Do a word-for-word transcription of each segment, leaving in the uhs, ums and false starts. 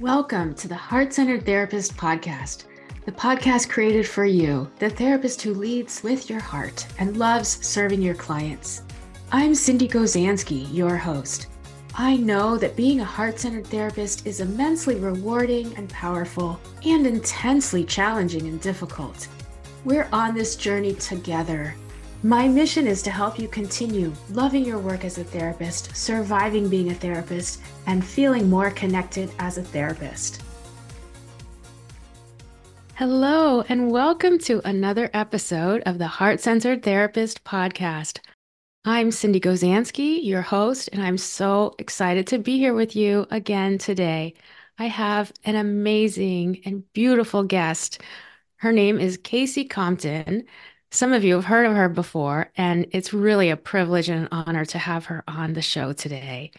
Welcome to the Heart-Centered Therapist Podcast, the podcast created for you, the therapist who leads with your heart and loves serving your clients. I'm Cindy Gozanski, your host. I know that being a heart-centered therapist is immensely rewarding and powerful and intensely challenging and difficult. We're on this journey together. My mission is to help you continue loving your work as a therapist, surviving being a therapist, and feeling more connected as a therapist. Hello, and welcome to another episode of the Heart-Centered Therapist Podcast. I'm Cindy Gozanski, your host, and I'm so excited to be here with you again today. I have an amazing and beautiful guest. Her name is Kasey Compton. Some of you have heard of her before, and it's really a privilege and an honor to have her on the show today.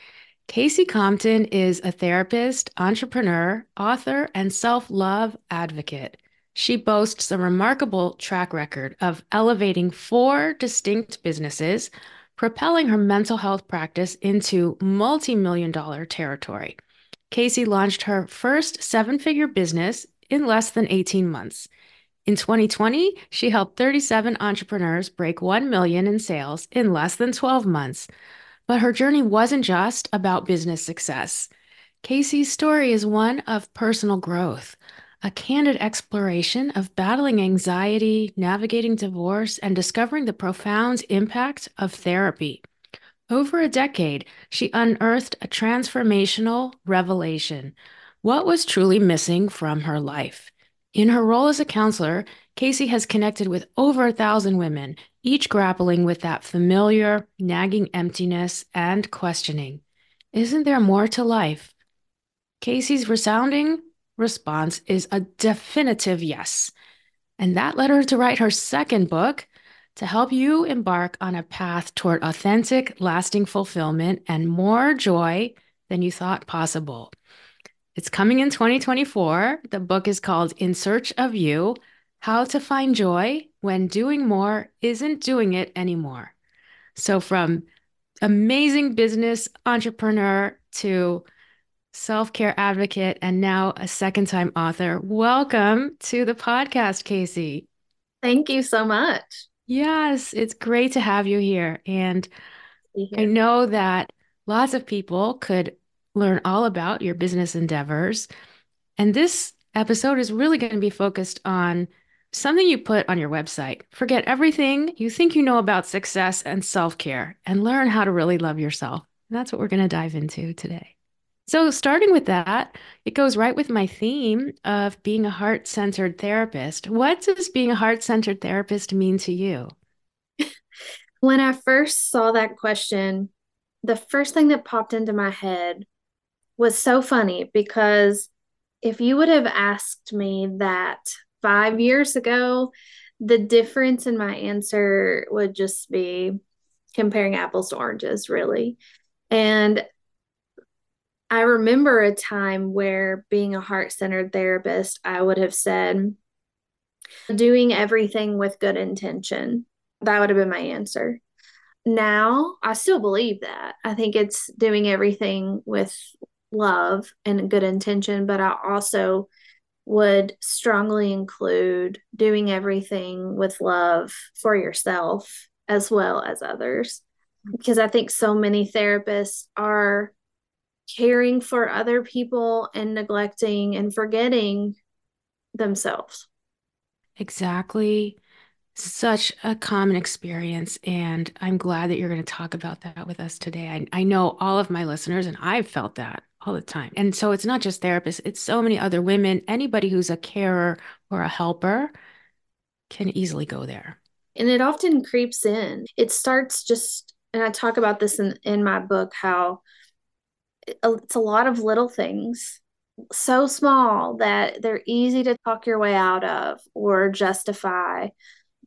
Kasey Compton is a therapist, entrepreneur, author, and self-love advocate. She boasts a remarkable track record of elevating four distinct businesses, propelling her mental health practice into multi-million dollar territory. Kasey launched her first seven-figure business in less than eighteen months. In twenty twenty, she helped thirty-seven entrepreneurs break one million dollars in sales in less than twelve months. But her journey wasn't just about business success. Kasey's story is one of personal growth, a candid exploration of battling anxiety, navigating divorce, and discovering the profound impact of therapy. Over a decade, she unearthed a transformational revelation, what was truly missing from her life. In her role as a counselor, Kasey has connected with over a thousand women, each grappling with that familiar, nagging emptiness and questioning. Isn't there more to life? Kasey's resounding response is a definitive yes. And that led her to write her second book to help you embark on a path toward authentic, lasting fulfillment and more joy than you thought possible. It's coming in twenty twenty-four. The book is called In Search of You: How to Find Joy When Doing More Isn't Doing It Anymore. So from amazing business entrepreneur to self-care advocate, and now a second-time author. Welcome to the podcast, Kasey. Thank you so much. Yes, it's great to have you here. And mm-hmm. I know that lots of people could learn all about your business endeavors. And this episode is really going to be focused on something you put on your website. Forget everything you think you know about success and self-care and learn how to really love yourself. And that's what we're going to dive into today. So starting with that, it goes right with my theme of being a heart-centered therapist. What does being a heart-centered therapist mean to you? When I first saw that question, the first thing that popped into my head was so funny, because if you would have asked me that five years ago, the difference in my answer would just be comparing apples to oranges, really. And I remember a time where being a heart-centered therapist, I would have said, doing everything with good intention. That would have been my answer. Now, I still believe that. I think it's doing everything with love and good intention, but I also would strongly include doing everything with love for yourself as well as others, because I think so many therapists are caring for other people and neglecting and forgetting themselves. Exactly. Such a common experience. And I'm glad that you're going to talk about that with us today. I, I know all of my listeners, and I've felt that all the time. And so it's not just therapists, it's so many other women. Anybody who's a carer or a helper can easily go there. And it often creeps in. It starts just, and I talk about this in, in my book, how it's a lot of little things, so small that they're easy to talk your way out of or justify,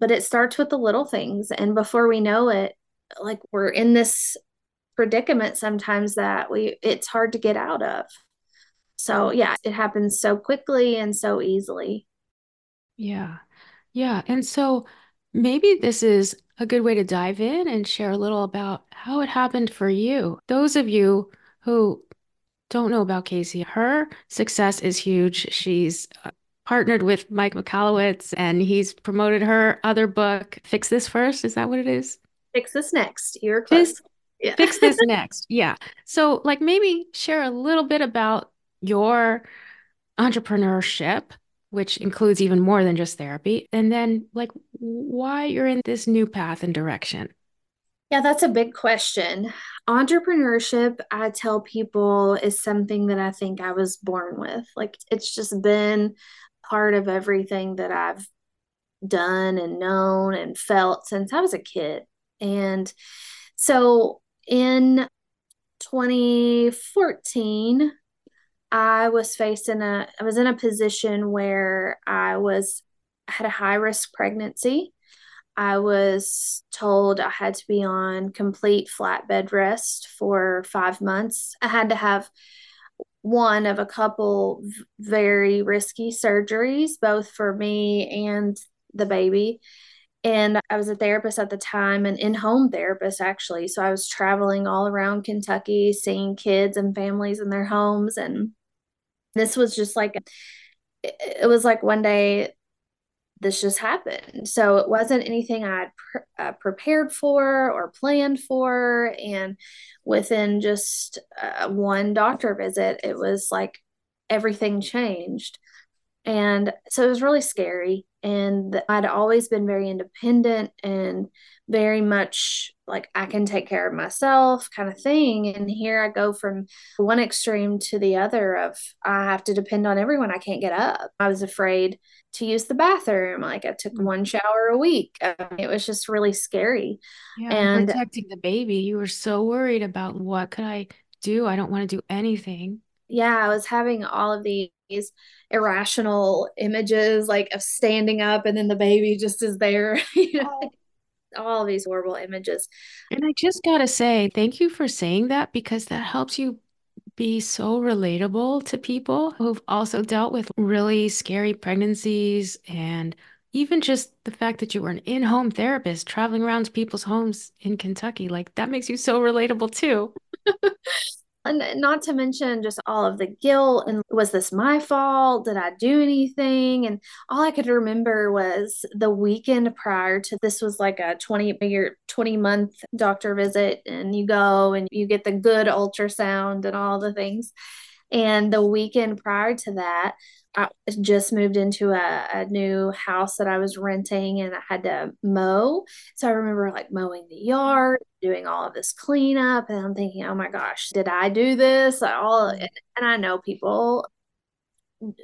but it starts with the little things. And before we know it, like, we're in this predicament sometimes that we, it's hard to get out of. So yeah, it happens so quickly and so easily. Yeah. Yeah. And so maybe this is a good way to dive in and share a little about how it happened for you. Those of you who don't know about Kasey. Her success is huge. She's partnered with Mike Michalowicz, and he's promoted her other book, Fix This First. Is that what it is? Fix This Next. You're close. Fix, yeah. Fix This Next. Yeah. So like maybe share a little bit about your entrepreneurship, which includes even more than just therapy. And then like why you're in this new path and direction. Yeah, that's a big question. Entrepreneurship, I tell people, is something that I think I was born with. Like it's just been part of everything that I've done and known and felt since I was a kid. And so in twenty fourteen, I was facing a, I was in a position where I was, I had a high risk pregnancy. I was told I had to be on complete flatbed rest for five months. I had to have one of a couple very risky surgeries, both for me and the baby. And I was a therapist at the time, an in-home therapist, actually. So I was traveling all around Kentucky, seeing kids and families in their homes. And this was just like, it was like one day, this just happened. So it wasn't anything I'd pr- uh, prepared for or planned for. And within just uh, one doctor visit, it was like everything changed. And so it was really scary. And I'd always been very independent and very much like I can take care of myself kind of thing. And here I go from one extreme to the other of I have to depend on everyone. I can't get up. I was afraid to use the bathroom. Like I took one shower a week. Um, it was just really scary. Yeah, and protecting the baby. You were so worried about what could I do? I don't want to do anything. Yeah. I was having all of these irrational images like of standing up and then the baby just is there. You know? Oh. All these horrible images. And I just got to say, thank you for saying that, because that helps you be so relatable to people who've also dealt with really scary pregnancies. And even just the fact that you were an in-home therapist traveling around to people's homes in Kentucky, like that makes you so relatable too. And not to mention just all of the guilt and was this my fault? Did I do anything? And all I could remember was the weekend prior to this was like a twenty year, twenty month doctor visit, and you go and you get the good ultrasound and all the things. And the weekend prior to that, I just moved into a, a new house that I was renting, and I had to mow. So I remember like mowing the yard, doing all of this cleanup, and I'm thinking, oh my gosh, did I do this? All and I know people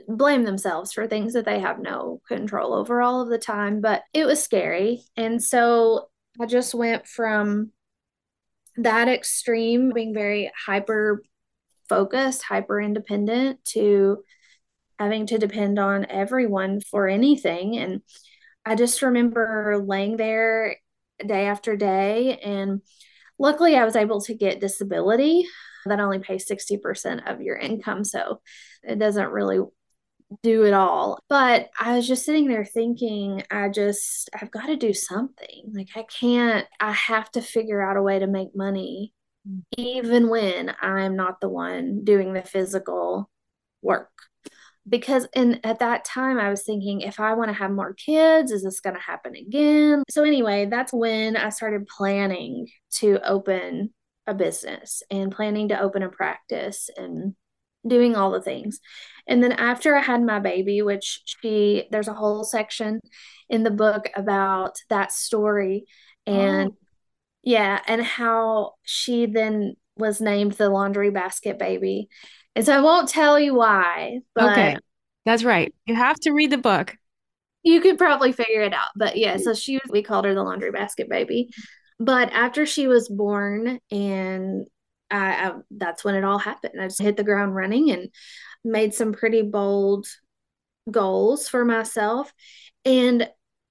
blame themselves for things that they have no control over all of the time, but it was scary. And so I just went from that extreme, being very hyper focused, hyper independent, to having to depend on everyone for anything. And I just remember laying there day after day. And luckily I was able to get disability that only pays sixty percent of your income. So it doesn't really do it all. But I was just sitting there thinking, I just, I've got to do something. Like I can't, I have to figure out a way to make money, even when I'm not the one doing the physical work. Because in at that time, I was thinking, if I want to have more kids, is this going to happen again? So anyway, that's when I started planning to open a business and planning to open a practice and doing all the things. And then after I had my baby, which she, there's a whole section in the book about that story. And oh. yeah, and how she then was named the laundry basket baby. And so I won't tell you why. But okay. That's right. You have to read the book. You could probably figure it out. But yeah, so she, we called her the laundry basket baby. But after she was born, and I, I, that's when it all happened. I just hit the ground running and made some pretty bold goals for myself. And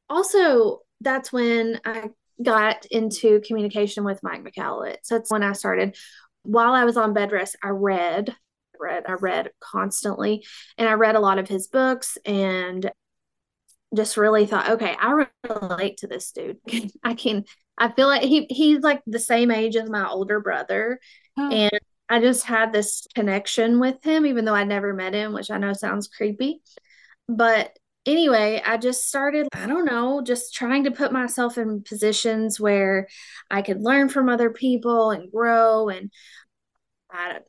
also that's when I got into communication with Mike Michalowicz. So that's when I started. While I was on bed rest, I read read I read constantly, and I read a lot of his books and just really thought, okay, I relate to this dude. I can I feel like he he's like the same age as my older brother. Oh. And I just had this connection with him, even though I never met him, which I know sounds creepy. But anyway, I just started, I don't know, just trying to put myself in positions where I could learn from other people and grow. And I,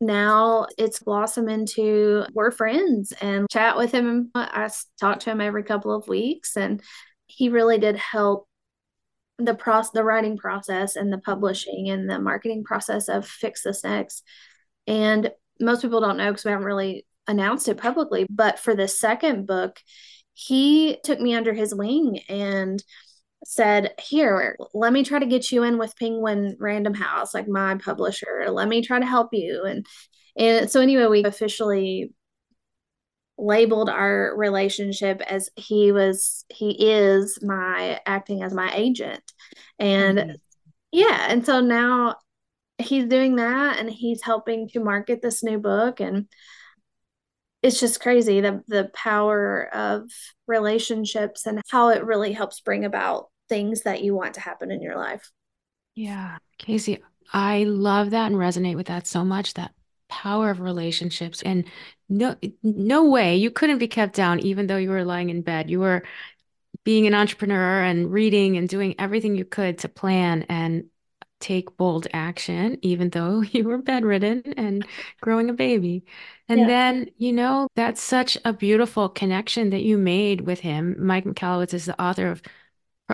now it's blossomed into we're friends and chat with him. I talk to him every couple of weeks, and he really did help the process, the writing process and the publishing and the marketing process of Fix This Next. And most people don't know because we haven't really announced it publicly, but for the second book, he took me under his wing and said, here, let me try to get you in with Penguin Random House, like my publisher. Let me try to help you. And, and so anyway, we officially labeled our relationship as he was, he is my acting as my agent. And mm-hmm. yeah. And so now he's doing that, and he's helping to market this new book. And it's just crazy, the the power of relationships and how it really helps bring about things that you want to happen in your life. Yeah. Kasey, I love that and resonate with that so much, that power of relationships. And no, no way you couldn't be kept down, even though you were lying in bed. You were being an entrepreneur and reading and doing everything you could to plan and take bold action, even though you were bedridden and growing a baby. And yeah. then, you know, that's such a beautiful connection that you made with him. Mike Michalowicz is the author of,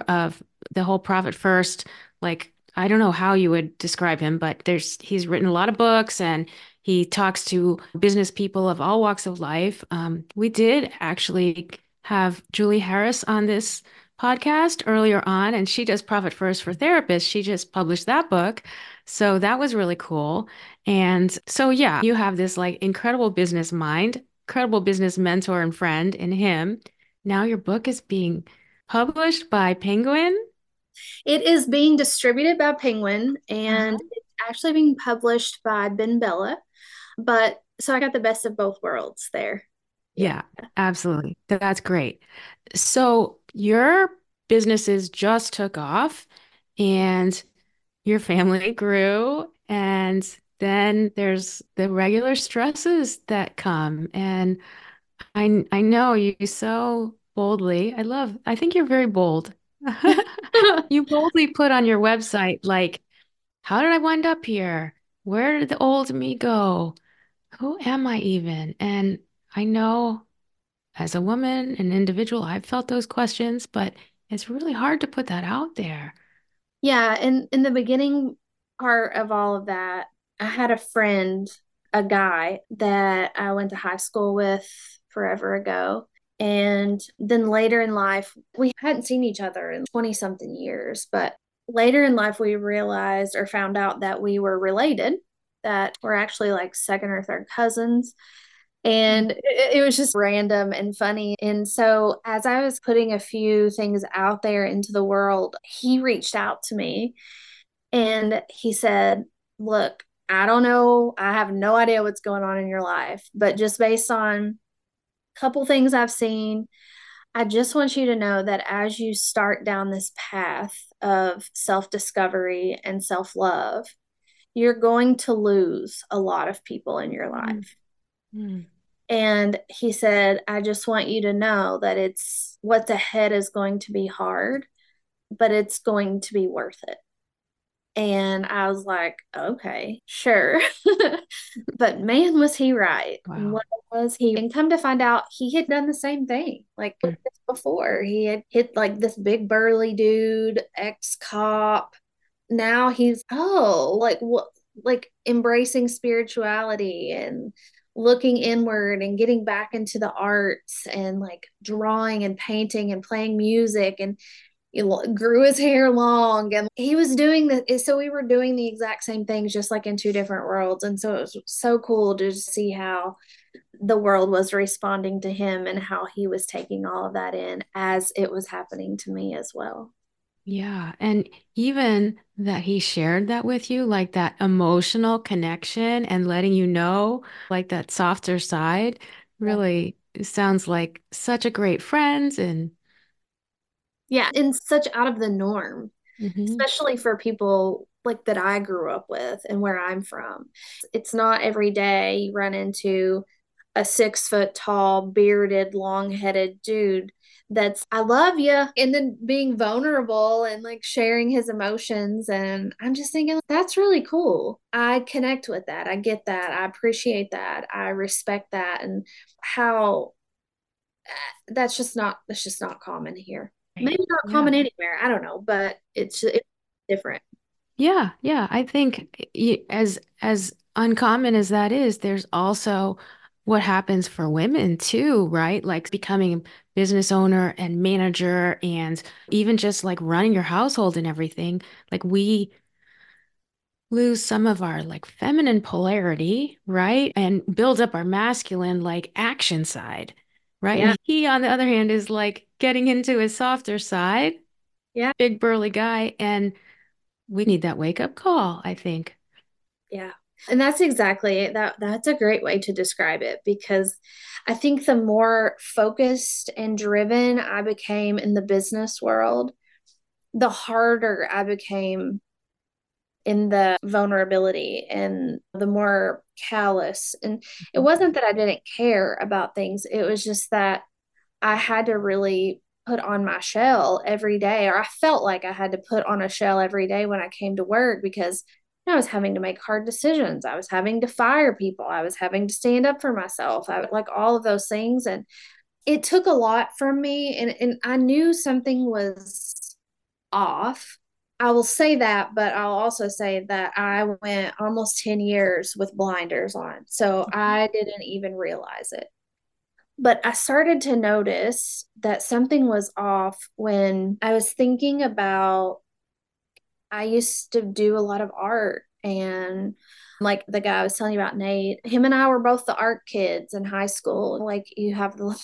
of the whole Profit First. Like, I don't know how you would describe him, but there's, he's written a lot of books, and he talks to business people of all walks of life. Um, we did actually have Julie Harris on this podcast earlier on, and she does Profit First for Therapists. She just published that book. So that was really cool. And so, yeah, you have this like incredible business mind, incredible business mentor and friend in him. Now your book is being published by Penguin. It is being distributed by Penguin, and uh-huh. it's actually being published by Ben Bella. But so I got the best of both worlds there. Yeah, absolutely. That's great. So your businesses just took off and your family grew, and then there's the regular stresses that come. And I I know you so boldly, I love, I think you're very bold. You boldly put on your website, like, how did I wind up here? Where did the old me go? Who am I even? And I know as a woman, an individual, I've felt those questions, but it's really hard to put that out there. Yeah. And in the beginning part of all of that, I had a friend, a guy that I went to high school with forever ago. And then later in life, we hadn't seen each other in twenty something years, but later in life, we realized or found out that we were related, that we're actually like second or third cousins. And it was just random and funny. And so as I was putting a few things out there into the world, he reached out to me and he said, look, I don't know. I have no idea what's going on in your life, but just based on a couple things I've seen, I just want you to know that as you start down this path of self-discovery and self-love, you're going to lose a lot of people in your life. Mm. And he said, I just want you to know that it's what's ahead is going to be hard, but it's going to be worth it. And I was like, okay, sure. But man, was he right. Wow. What was he? And come to find out, he had done the same thing like mm. before. He had hit like this big burly dude, ex-cop. Now he's, oh, like what, like embracing spirituality and looking inward and getting back into the arts and like drawing and painting and playing music, and he grew his hair long, and he was doing the, so we were doing the exact same things, just like in two different worlds. And so it was so cool to see how the world was responding to him and how he was taking all of that in as it was happening to me as well. Yeah. And even that he shared that with you, like that emotional connection and letting you know, like that softer side, really sounds like such a great friend. And yeah, and such out of the norm, mm-hmm. especially for people like that I grew up with and where I'm from. It's not every day you run into a six foot tall, bearded, long headed dude that's, I love you. And then being vulnerable and like sharing his emotions. And I'm just thinking, that's really cool. I connect with that. I get that. I appreciate that. I respect that. And how that's just not, that's just not common here. Maybe not common yeah. anywhere. I don't know, but it's, it's different. Yeah. Yeah. I think as, as uncommon as that is, there's also what happens for women too, right? Like becoming a business owner and manager and even just like running your household and everything. Like we lose some of our like feminine polarity, right? And build up our masculine, like action side, right? Yeah. And he, on the other hand, is like getting into his softer side. Yeah. Big burly guy. And we need that wake up call, I think. Yeah. And that's exactly it. That, that's a great way to describe it, because I think the more focused and driven I became in the business world, the harder I became in the vulnerability and the more callous. And it wasn't that I didn't care about things. It was just that I had to really put on my shell every day, or I felt like I had to put on a shell every day when I came to work, because I was having to make hard decisions. I was having to fire people. I was having to stand up for myself. I like all of those things. And it took a lot from me. And, and I knew something was off. I will say that, but I'll also say that I went almost ten years with blinders on. So mm-hmm. I didn't even realize it. But I started to notice that something was off when I was thinking about, I used to do a lot of art, and like the guy I was telling you about, Nate, him and I were both the art kids in high school. Like you have the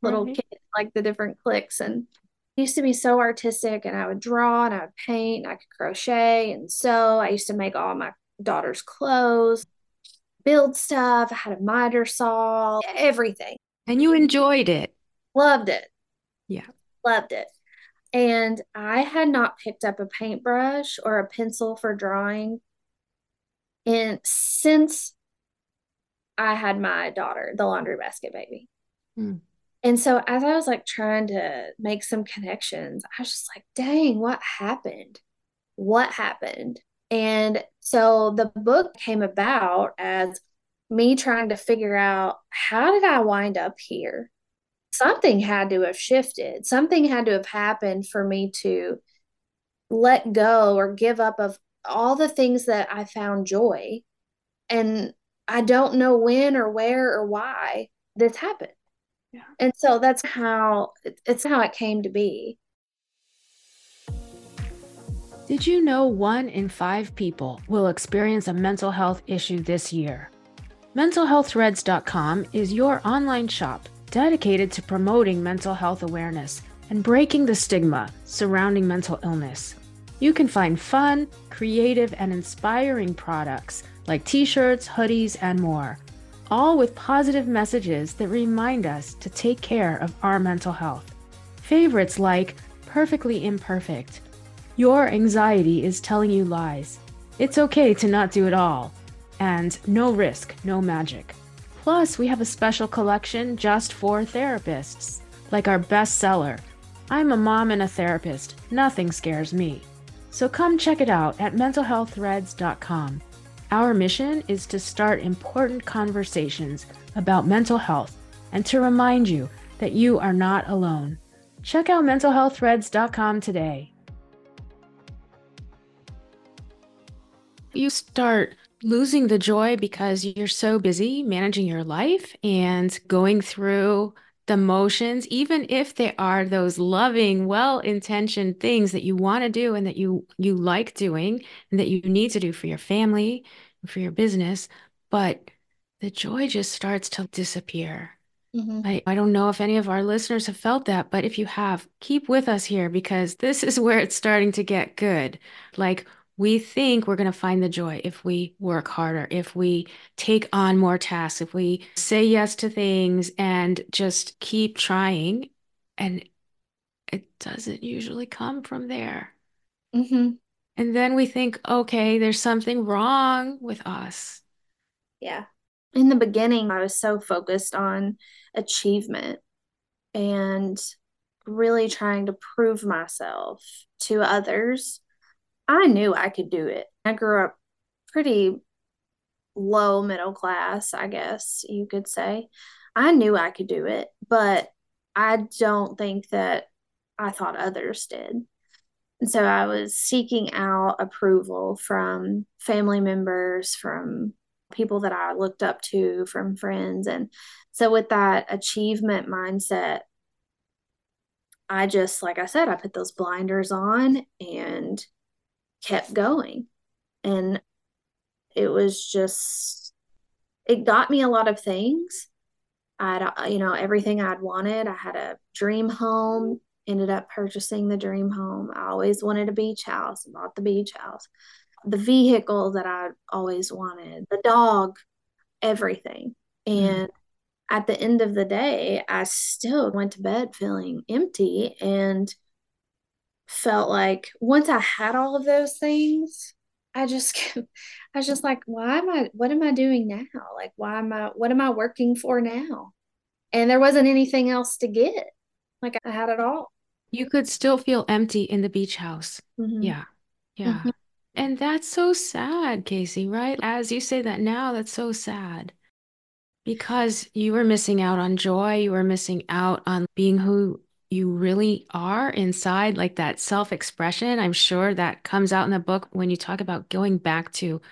little right. kids, like the different cliques, and I used to be so artistic, and I would draw and I would paint and I could crochet and sew. I used to make all my daughter's clothes, build stuff. I had a miter saw, everything. And you enjoyed it. Loved it. Yeah. Loved it. And I had not picked up a paintbrush or a pencil for drawing in since I had my daughter, the laundry basket baby. Mm. And so as I was like trying to make some connections, I was just like, dang, what happened? What happened? And so the book came about as me trying to figure out, how did I wind up here? Something had to have shifted. Something had to have happened for me to let go or give up of all the things that I found joy. And I don't know when or where or why this happened. Yeah. And so that's how, it's how it came to be. Did you know one in five people will experience a mental health issue this year? mental health threads dot com is your online shop dedicated to promoting mental health awareness and breaking the stigma surrounding mental illness. You can find fun, creative, and inspiring products like t-shirts, hoodies, and more, all with positive messages that remind us to take care of our mental health. Favorites like Perfectly Imperfect, Your Anxiety is Telling You Lies, It's Okay to Not Do It All, and No Risk, No Magic. Plus, we have a special collection just for therapists, like our bestseller, I'm a Mom and a Therapist, Nothing Scares Me. So come check it out at mental health threads dot com. Our mission is to start important conversations about mental health and to remind you that you are not alone. Check out mental health threads dot com today. You start losing the joy because you're so busy managing your life and going through the motions, even if they are those loving, well-intentioned things that you want to do and that you, you like doing and that you need to do for your family and for your business, but the joy just starts to disappear. Mm-hmm. I, I don't know if any of our listeners have felt that, but if you have, keep with us here, because this is where it's starting to get good. Like, we think we're going to find the joy if we work harder, if we take on more tasks, if we say yes to things and just keep trying. And it doesn't usually come from there. Mm-hmm. And then we think, okay, there's something wrong with us. Yeah. In the beginning, I was so focused on achievement and really trying to prove myself to others. I knew I could do it. I grew up pretty low middle class, I guess you could say. I knew I could do it, but I don't think that I thought others did. And so I was seeking out approval from family members, from people that I looked up to, from friends. And so with that achievement mindset, I just, like I said, I put those blinders on and kept going. And it was just, it got me a lot of things. I'd, you know, everything I'd wanted. I had a dream home, ended up purchasing the dream home. I always wanted a beach house, bought the beach house, the vehicle that I always wanted, the dog, everything. And mm-hmm. at the end of the day, I still went to bed feeling empty and felt like once I had all of those things, I just, I was just like, why am I, what am I doing now? Like, why am I, what am I working for now? And there wasn't anything else to get. Like I had it all. You could still feel empty in the beach house. Mm-hmm. Yeah. Yeah. Mm-hmm. And that's so sad, Kasey, right? As you say that now, that's so sad because you were missing out on joy. You were missing out on being who you really are inside, like that self-expression. I'm sure that comes out in the book when you talk about going back to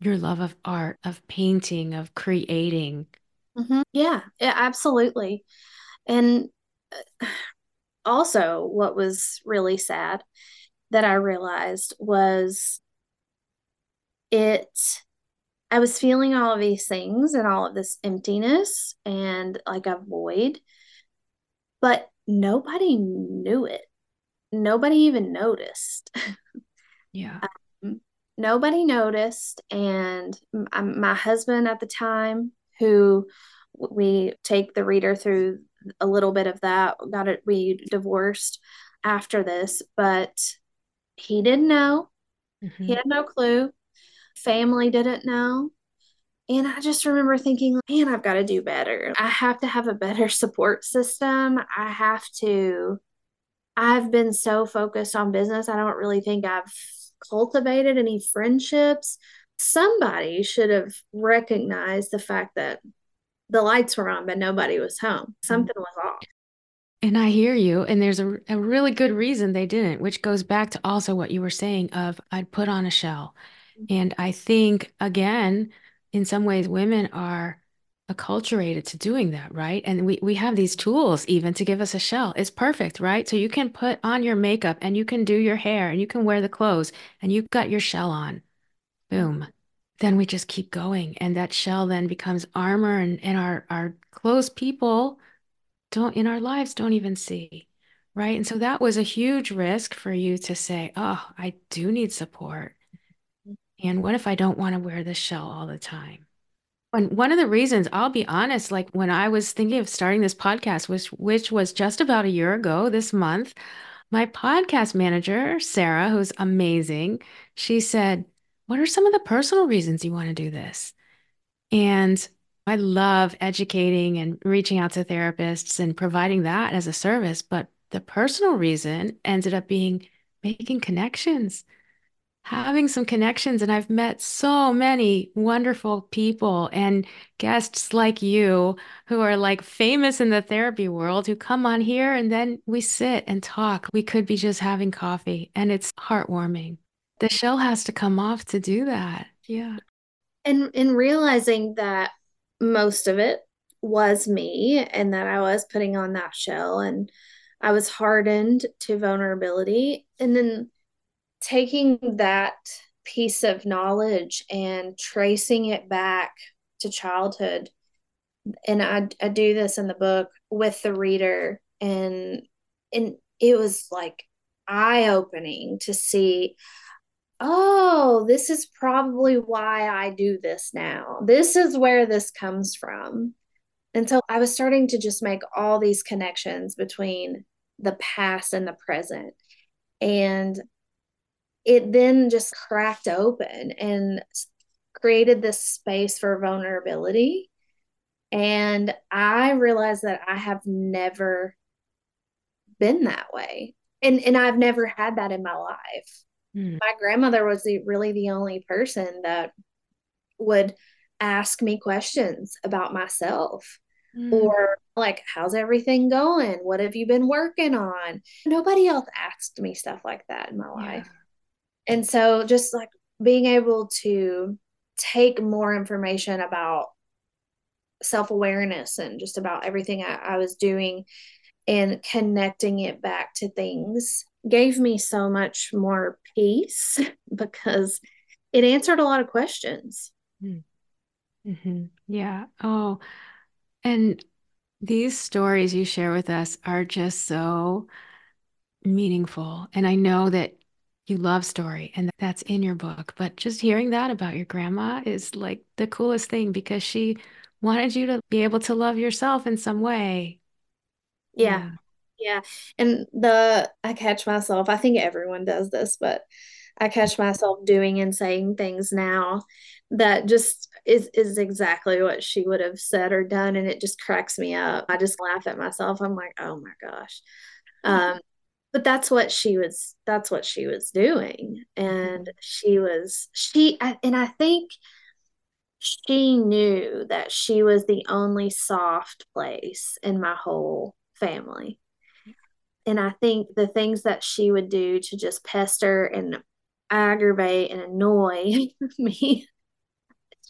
your love of art, of painting, of creating. Mm-hmm. Yeah, absolutely. And also what was really sad that I realized was it, I was feeling all of these things and all of this emptiness and like a void, but nobody knew it. Nobody even noticed. Yeah. Um, nobody noticed. And m- my husband at the time, who we take the reader through a little bit of that, got it. We divorced after this, but he didn't know. Mm-hmm. He had no clue. Family didn't know. And I just remember thinking, man, I've got to do better. I have to have a better support system. I have to, I've been so focused on business. I don't really think I've cultivated any friendships. Somebody should have recognized the fact that the lights were on, but nobody was home. Something was off. And I hear you. And there's a, a really good reason they didn't, which goes back to also what you were saying of I'd put on a shell. And I think, again, in some ways, women are acculturated to doing that, right? And we, we have these tools even to give us a shell. It's perfect, right? So you can put on your makeup and you can do your hair and you can wear the clothes and you've got your shell on. Boom. Then we just keep going. And that shell then becomes armor, and, and our, our close people don't in our lives don't even see, right? And so that was a huge risk for you to say, oh, I do need support. And what if I don't want to wear this shell all the time? And one of the reasons, I'll be honest, like when I was thinking of starting this podcast, which, which was just about a year ago this month, my podcast manager, Sarah, who's amazing, she said, what are some of the personal reasons you want to do this? And I love educating and reaching out to therapists and providing that as a service. But the personal reason ended up being making connections, having some connections. And I've met so many wonderful people and guests like you who are like famous in the therapy world who come on here and then we sit and talk. We could be just having coffee and it's heartwarming. The shell has to come off to do that. Yeah. And in realizing that most of it was me and that I was putting on that shell and I was hardened to vulnerability, and then taking that piece of knowledge and tracing it back to childhood. And I, I do this in the book with the reader, and, and it was like eye-opening to see, oh, this is probably why I do this now. This is where this comes from. And so I was starting to just make all these connections between the past and the present. And it then just cracked open and created this space for vulnerability. And I realized that I have never been that way. And and I've never had that in my life. Mm. My grandmother was the, really the only person that would ask me questions about myself. Mm. Or like, how's everything going? What have you been working on? Nobody else asked me stuff like that in my life. Yeah. And so just like being able to take more information about self-awareness and just about everything I, I was doing and connecting it back to things gave me so much more peace because it answered a lot of questions. Mm-hmm. Yeah. Oh, and these stories you share with us are just so meaningful. And I know that you love story and that's in your book, but just hearing that about your grandma is like the coolest thing because she wanted you to be able to love yourself in some way. Yeah. Yeah. yeah. And the, I catch myself, I think everyone does this, but I catch myself doing and saying things now that just is, is exactly what she would have said or done. And it just cracks me up. I just laugh at myself. I'm like, oh my gosh. Um, but that's what she was, that's what she was doing. And she was, she, I, and I think she knew that she was the only soft place in my whole family. And I think the things that she would do to just pester and aggravate and annoy me,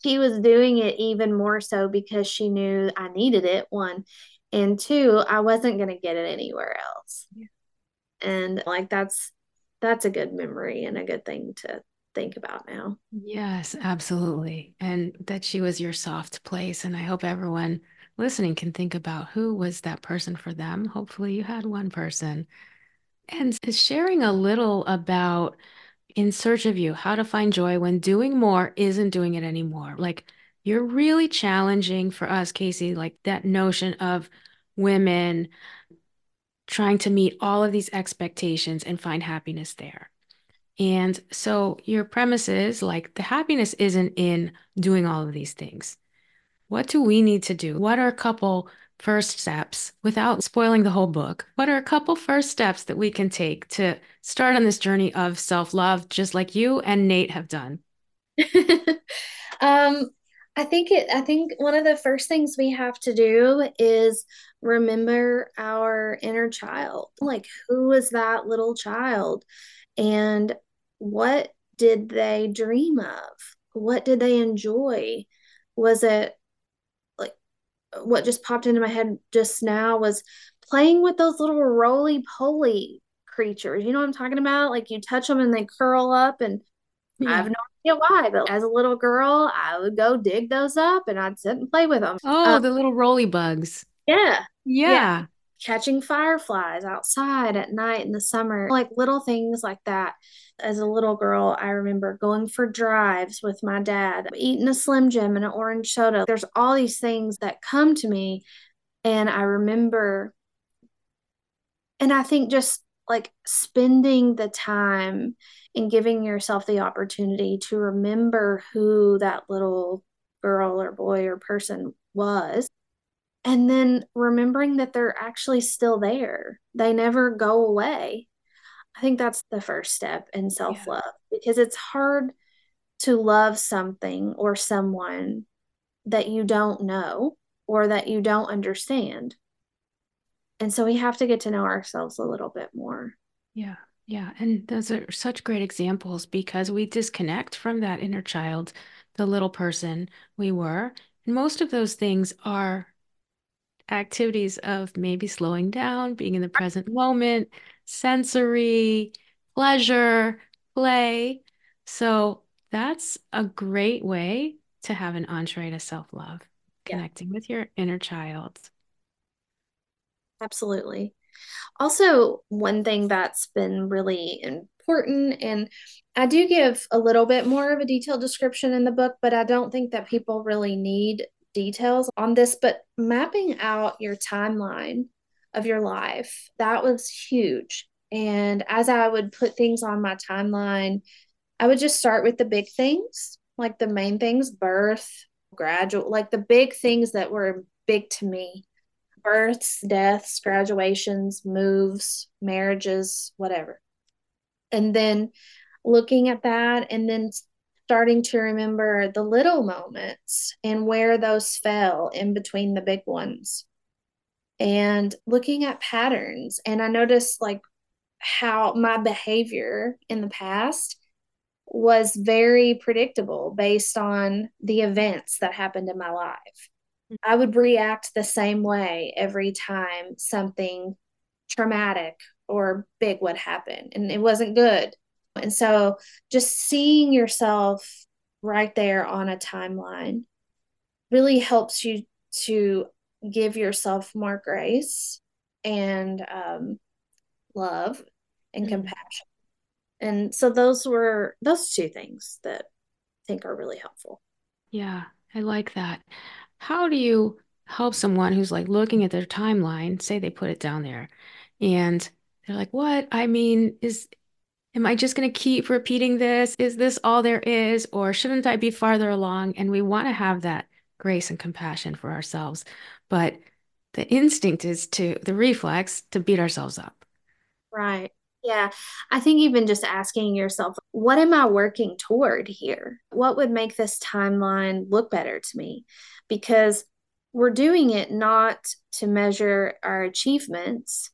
she was doing it even more so because she knew I needed it, one, and two, I wasn't going to get it anywhere else. Yeah. And like, that's, that's a good memory and a good thing to think about now. Yes, absolutely. And that she was your soft place. And I hope everyone listening can think about who was that person for them. Hopefully you had one person. And sharing a little about In Search of You, How to Find Joy When Doing More Isn't Doing It Anymore. Like, you're really challenging for us, Kasey, like that notion of women trying to meet all of these expectations and find happiness there. And so your premise is like the happiness isn't in doing all of these things. What do we need to do? What are a couple first steps without spoiling the whole book? What are a couple first steps that we can take to start on this journey of self-love, just like you and Nate have done? um, I think it, I think one of the first things we have to do is remember our inner child. Like, who was that little child? And what did they dream of? What did they enjoy? Was it like what just popped into my head just now was playing with those little roly-poly creatures. You know what I'm talking about? Like, you touch them and they curl up, and yeah. I have no idea why, but as a little girl, I would go dig those up and I'd sit and play with them. Oh, um, the little roly bugs. Yeah. Yeah. yeah. Catching fireflies outside at night in the summer, like little things like that. As a little girl, I remember going for drives with my dad, eating a Slim Jim and an orange soda. There's all these things that come to me. And I remember, and I think just like spending the time and giving yourself the opportunity to remember who that little girl or boy or person was. And then remembering that they're actually still there. They never go away. I think that's the first step in self-love, yeah. because it's hard to love something or someone that you don't know or that you don't understand. And so we have to get to know ourselves a little bit more. Yeah. Yeah. And those are such great examples because we disconnect from that inner child, the little person we were. And most of those things are activities of maybe slowing down, being in the present moment, sensory, pleasure, play. So that's a great way to have an entree to self-love, yeah. connecting with your inner child. Absolutely. Also, one thing that's been really important, and I do give a little bit more of a detailed description in the book, but I don't think that people really need details on this, but mapping out your timeline of your life, that was huge. And as I would put things on my timeline, I would just start with the big things, like the main things, birth, graduate, like the big things that were big to me. Births, deaths, graduations, moves, marriages, whatever. And then looking at that and then starting to remember the little moments and where those fell in between the big ones. And looking at patterns. And I noticed like how my behavior in the past was very predictable based on the events that happened in my life. I would react the same way every time something traumatic or big would happen, and it wasn't good. And so just seeing yourself right there on a timeline really helps you to give yourself more grace and um, love and mm-hmm. compassion. And so those were those two things that I think are really helpful. Yeah, I like that. How do you help someone who's like looking at their timeline, say they put it down there and they're like, what? I mean, is, am I just going to keep repeating this? Is this all there is? Or shouldn't I be farther along? And we want to have that grace and compassion for ourselves. But the instinct is to, the reflex to beat ourselves up. Right. Yeah. I think even just asking yourself, what am I working toward here? What would make this timeline look better to me? Because we're doing it not to measure our achievements.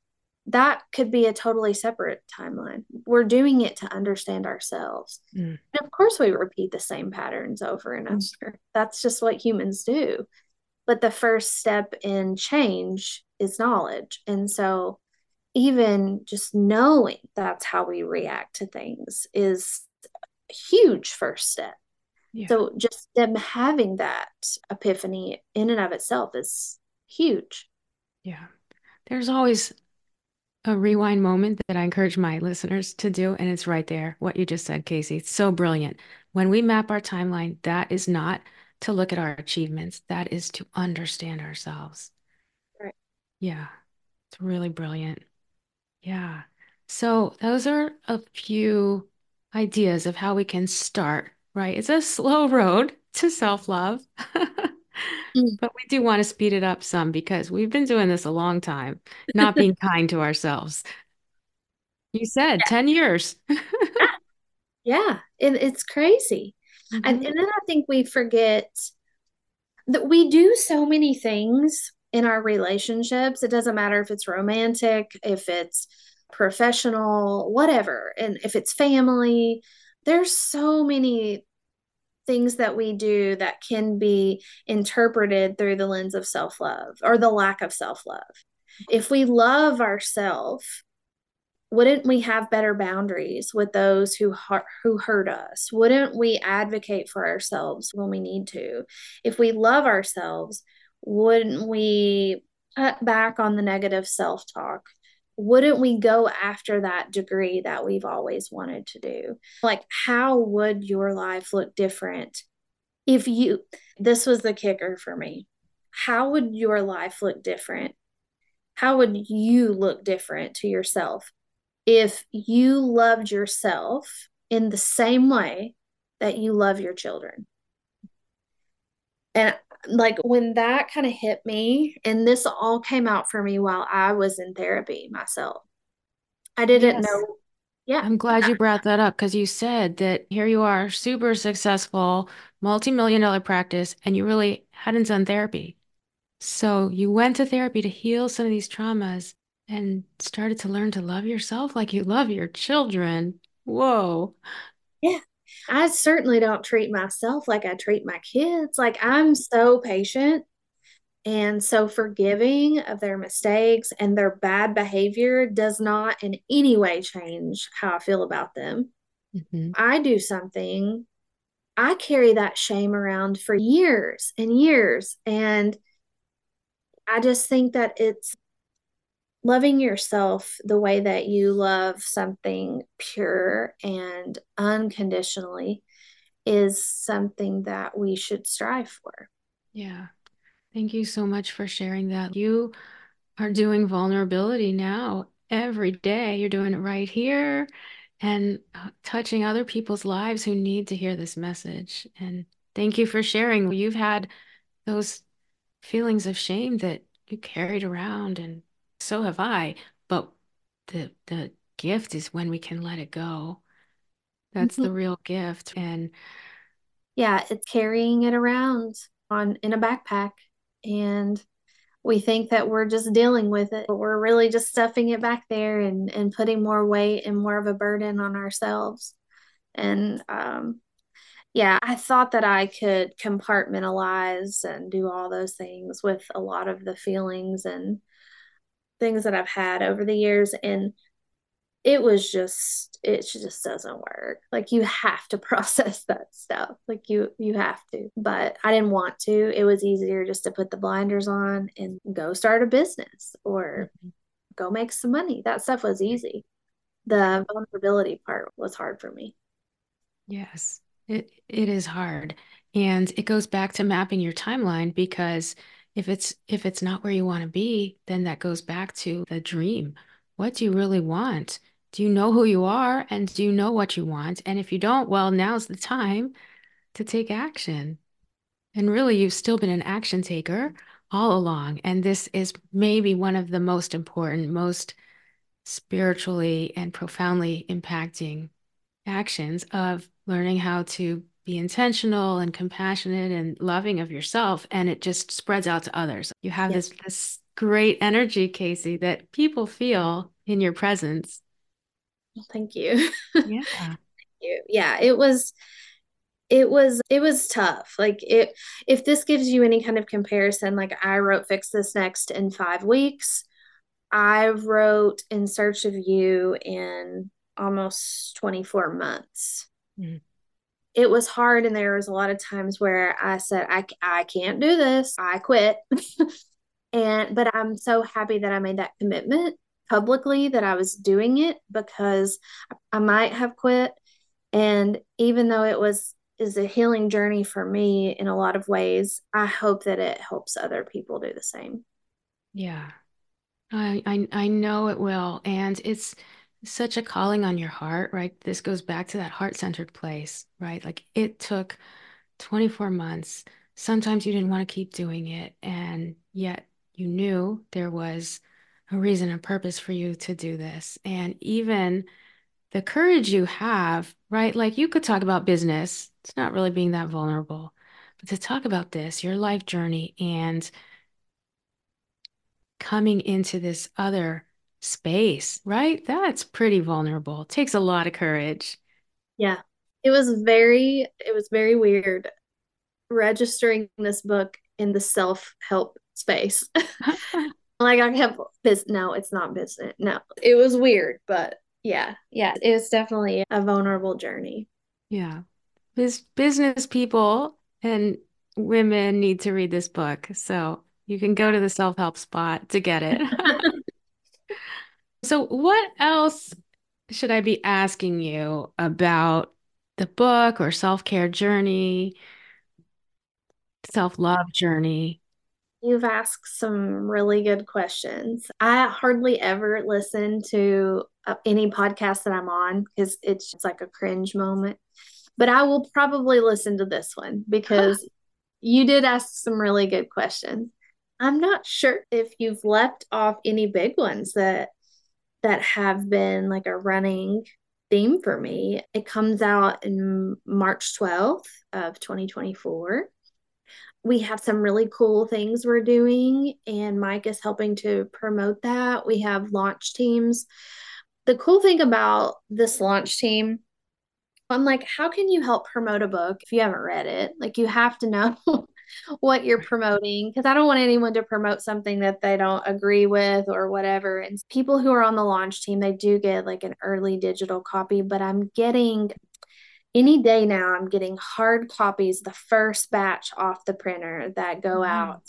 That could be a totally separate timeline. We're doing it to understand ourselves. Mm. And of course we repeat the same patterns over and over. Mm. That's just what humans do. But the first step in change is knowledge. And so even just knowing that's how we react to things is a huge first step. Yeah. So just them having that epiphany in and of itself is huge. Yeah. There's always a rewind moment that I encourage my listeners to do. And it's right there. What you just said, Kasey, it's so brilliant. When we map our timeline, that is not to look at our achievements. That is to understand ourselves. Right. Yeah. It's really brilliant. Yeah. So those are a few ideas of how we can start, right? It's a slow road to self-love, but we do want to speed it up some because we've been doing this a long time, not being kind to ourselves. You said yeah. ten years. Yeah. It, it's crazy. Mm-hmm. And, and then I think we forget that we do so many things in our relationships. It doesn't matter if it's romantic, if it's professional, whatever. And if it's family, there's so many things that we do that can be interpreted through the lens of self-love or the lack of self-love. If we love ourselves, wouldn't we have better boundaries with those who har- who hurt us? Wouldn't we advocate for ourselves when we need to? If we love ourselves, wouldn't we cut back on the negative self-talk? Wouldn't we go after that degree that we've always wanted to do? Like, how would your life look different if you, this was the kicker for me. How would your life look different? How would you look different to yourself if you loved yourself in the same way that you love your children? And like when that kind of hit me, and this all came out for me while I was in therapy myself. I didn't yes. know. Yeah. I'm glad you brought that up because you said that here you are, super successful, multi-million dollar practice, and you really hadn't done therapy. So you went to therapy to heal some of these traumas and started to learn to love yourself like you love your children. Whoa. Yeah. I certainly don't treat myself like I treat my kids. Like I'm so patient and so forgiving of their mistakes, and their bad behavior does not in any way change how I feel about them. Mm-hmm. I do something, I carry that shame around for years and years. And I just think that it's loving yourself the way that you love something pure and unconditionally is something that we should strive for. Yeah. Thank you so much for sharing that. You are doing vulnerability now every day. You're doing it right here and touching other people's lives who need to hear this message. And thank you for sharing. You've had those feelings of shame that you carried around, and so have I. But the the gift is when we can let it go. That's mm-hmm. the real gift. And yeah, it's carrying it around on in a backpack, and we think that we're just dealing with it, but we're really just stuffing it back there and, and putting more weight and more of a burden on ourselves. And um, yeah, I thought that I could compartmentalize and do all those things with a lot of the feelings and things that I've had over the years. And it was just, it just doesn't work. Like, you have to process that stuff. Like you, you have to, but I didn't want to. It was easier just to put the blinders on and go start a business or mm-hmm. go make some money. That stuff was easy. The vulnerability part was hard for me. Yes, it it is hard. And it goes back to mapping your timeline, because if it's, if it's not where you want to be, then that goes back to the dream. What do you really want? Do you know who you are, and do you know what you want? And if you don't, well, now's the time to take action. And really, you've still been an action taker all along. And this is maybe one of the most important, most spiritually and profoundly impacting actions of learning how to be intentional and compassionate and loving of yourself. And it just spreads out to others. You have yes. this, this great energy, Kasey, that people feel in your presence. Well, thank you. Yeah. Thank you. Yeah, it was, it was, it was tough. Like it, if this gives you any kind of comparison, like I wrote Fix This Next in five weeks. I wrote In Search of You in almost twenty-four months. Mm-hmm. It was hard. And there was a lot of times where I said, I, I can't do this. I quit. and, but I'm so happy that I made that commitment publicly, that I was doing it, because I might have quit. And even though it was is a healing journey for me in a lot of ways, I hope that it helps other people do the same. Yeah, I I, I know it will. And it's such a calling on your heart, right? This goes back to that heart-centered place, right? Like it took twenty-four months. Sometimes you didn't want to keep doing it. And yet you knew there was a reason and purpose for you to do this. And even the courage you have, right? Like you could talk about business. It's not really being that vulnerable, but to talk about this, your life journey and coming into this other space, right? That's pretty vulnerable. It takes a lot of courage. Yeah. It was very, it was very weird registering this book in the self-help space. Like I kept this, no, it's not business. No, it was weird, but yeah, yeah, it was definitely a vulnerable journey. Yeah. This business people and women need to read this book. So you can go to the self-help spot to get it. So what else should I be asking you about the book or self-care journey, self-love journey? You've asked some really good questions. I hardly ever listen to uh, any podcast that I'm on because it's just like a cringe moment. But I will probably listen to this one because you did ask some really good questions. I'm not sure if you've left off any big ones that that have been like a running theme for me. It comes out in March twelfth of twenty twenty-four. We have some really cool things we're doing, and Mike is helping to promote that. We have launch teams. The cool thing about this launch team, I'm like, how can you help promote a book if you haven't read it? Like, you have to know what you're promoting, because I don't want anyone to promote something that they don't agree with or whatever. And people who are on the launch team, they do get like an early digital copy, but I'm getting... Any day now, I'm getting hard copies, the first batch off the printer that go out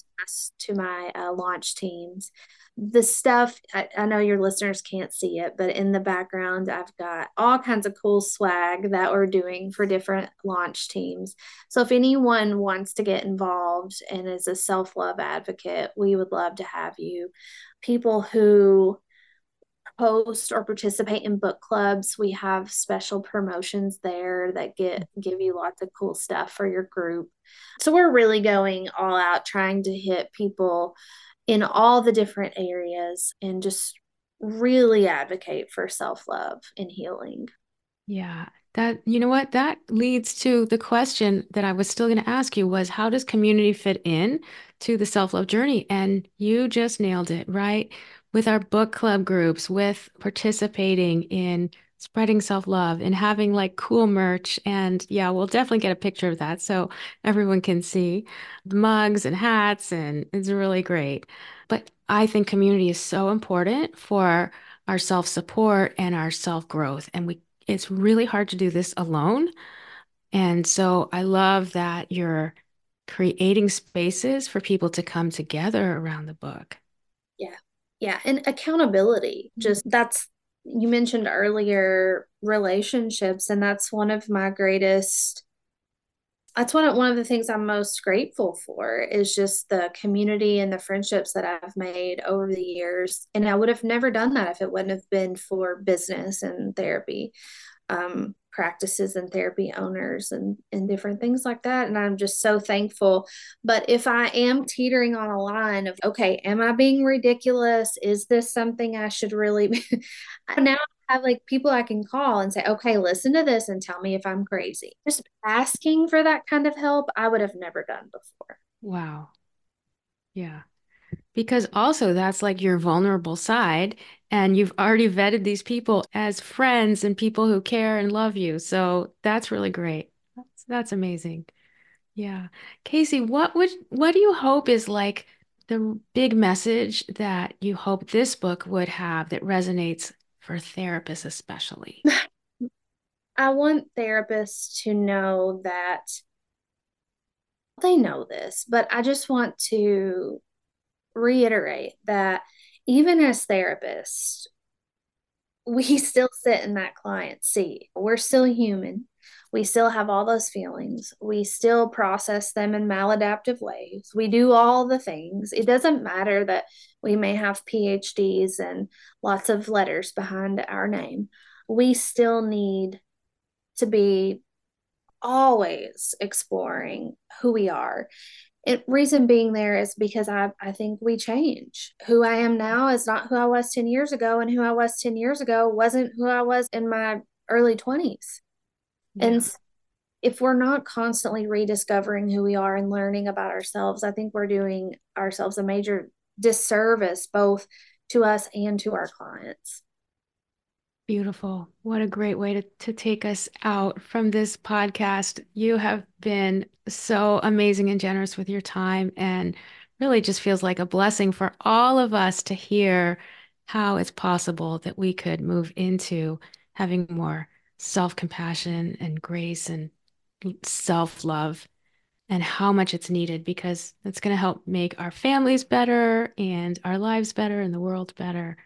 to my uh, launch teams. The stuff, I, I know your listeners can't see it, but in the background, I've got all kinds of cool swag that we're doing for different launch teams. So if anyone wants to get involved and is a self-love advocate, we would love to have you. People who post or participate in book clubs. We have special promotions there that get give you lots of cool stuff for your group. So we're really going all out, trying to hit people in all the different areas and just really advocate for self-love and healing. Yeah, that, you know what, that leads to the question that I was still going to ask you was, how does community fit in to the self-love journey? And you just nailed it, right? With our book club groups, with participating in spreading self-love and having like cool merch. And yeah, we'll definitely get a picture of that so everyone can see the mugs and hats, and it's really great. But I think community is so important for our self-support and our self-growth. And we it's really hard to do this alone. And so I love that you're creating spaces for people to come together around the book. Yeah. Yeah. And accountability, just that's, you mentioned earlier relationships, and that's one of my greatest, that's one of, one of the things I'm most grateful for is just the community and the friendships that I've made over the years. And I would have never done that if it wouldn't have been for business and therapy um, practices and therapy owners and, and different things like that. And I'm just so thankful. But if I am teetering on a line of, okay, am I being ridiculous? Is this something I should really be? Now I have like people I can call and say, okay, listen to this and tell me if I'm crazy. Just asking for that kind of help, I would have never done before. Wow. Yeah. Because also that's like your vulnerable side, and you've already vetted these people as friends and people who care and love you. So that's really great. That's, that's amazing. Yeah. Kasey, what would, what do you hope is like the big message that you hope this book would have that resonates for therapists, especially? I want therapists to know that they know this, but I just want to reiterate that even as therapists, we still sit in that client seat. We're still human. We still have all those feelings. We still process them in maladaptive ways. We do all the things. It doesn't matter that we may have P H Ds and lots of letters behind our name. We still need to be always exploring who we are. It, reason being there is because I, I think we change. Who I am now is not who I was ten years ago, and who I was ten years ago wasn't who I was in my early twenties. Yeah. And if we're not constantly rediscovering who we are and learning about ourselves, I think we're doing ourselves a major disservice, both to us and to our clients. Beautiful. What a great way to, to take us out from this podcast. You have been so amazing and generous with your time, and really just feels like a blessing for all of us to hear how it's possible that we could move into having more self-compassion and grace and self-love, and how much it's needed, because it's going to help make our families better and our lives better and the world better.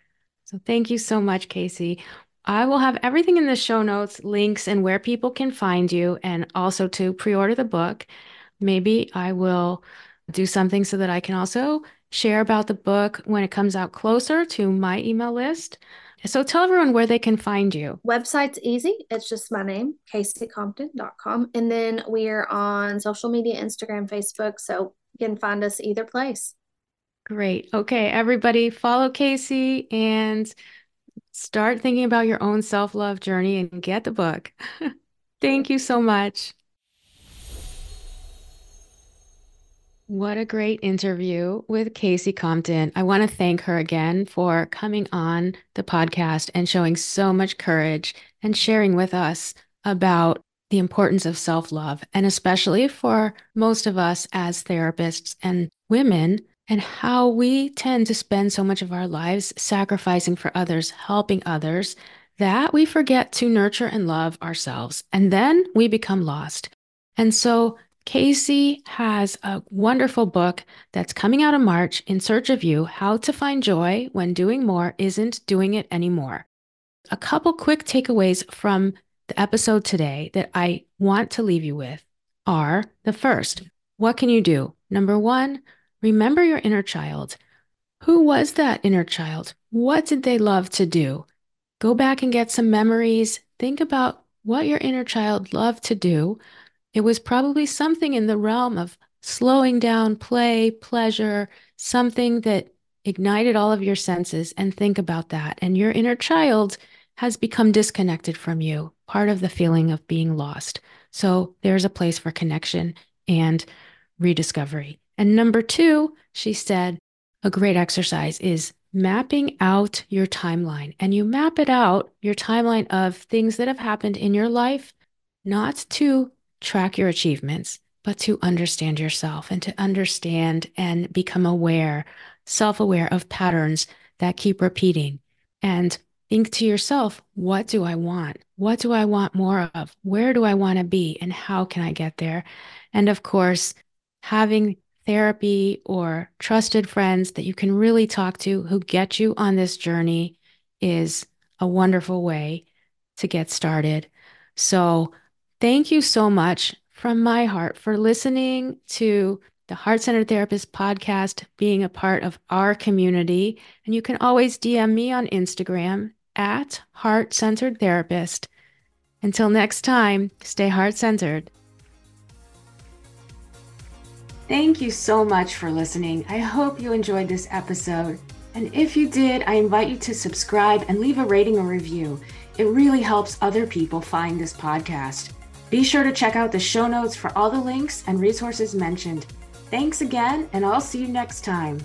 So thank you so much, Kasey. I will have everything in the show notes, links, and where people can find you, and also to pre-order the book. Maybe I will do something so that I can also share about the book when it comes out closer to my email list. So tell everyone where they can find you. Website's easy. It's just my name, Casey Compton dot com. And then we're on social media, Instagram, Facebook. So you can find us either place. Great. Okay, everybody, follow Kasey and start thinking about your own self-love journey and get the book. Thank you so much. What a great interview with Kasey Compton. I want to thank her again for coming on the podcast and showing so much courage and sharing with us about the importance of self-love, and especially for most of us as therapists and women, and how we tend to spend so much of our lives sacrificing for others, helping others, that we forget to nurture and love ourselves. And then we become lost. And so Kasey has a wonderful book that's coming out in March, In Search of You: How to Find Joy When Doing More Isn't Doing It Anymore. A couple quick takeaways from the episode today that I want to leave you with are, the first, what can you do? Number one, remember your inner child Who was that inner child? What did they love to do? Go back and get some memories. Think about what your inner child loved to do. It was probably something in the realm of slowing down, play, pleasure, something that ignited all of your senses, and think about that. And your inner child has become disconnected from you, part of the feeling of being lost. So there's a place for connection and rediscovery. And number two, she said, a great exercise is mapping out your timeline. And you map it out, your timeline of things that have happened in your life, not to track your achievements, but to understand yourself and to understand and become aware, self-aware of patterns that keep repeating. And think to yourself, what do I want? What do I want more of? Where do I want to be? And how can I get there? And of course, having therapy or trusted friends that you can really talk to who get you on this journey is a wonderful way to get started. So thank you so much from my heart for listening to the Heart-Centered Therapist podcast, being a part of our community. And you can always D M me on Instagram at Heart-Centered Therapist. Until next time, stay heart-centered. Thank you so much for listening. I hope you enjoyed this episode. And if you did, I invite you to subscribe and leave a rating or review. It really helps other people find this podcast. Be sure to check out the show notes for all the links and resources mentioned. Thanks again, and I'll see you next time.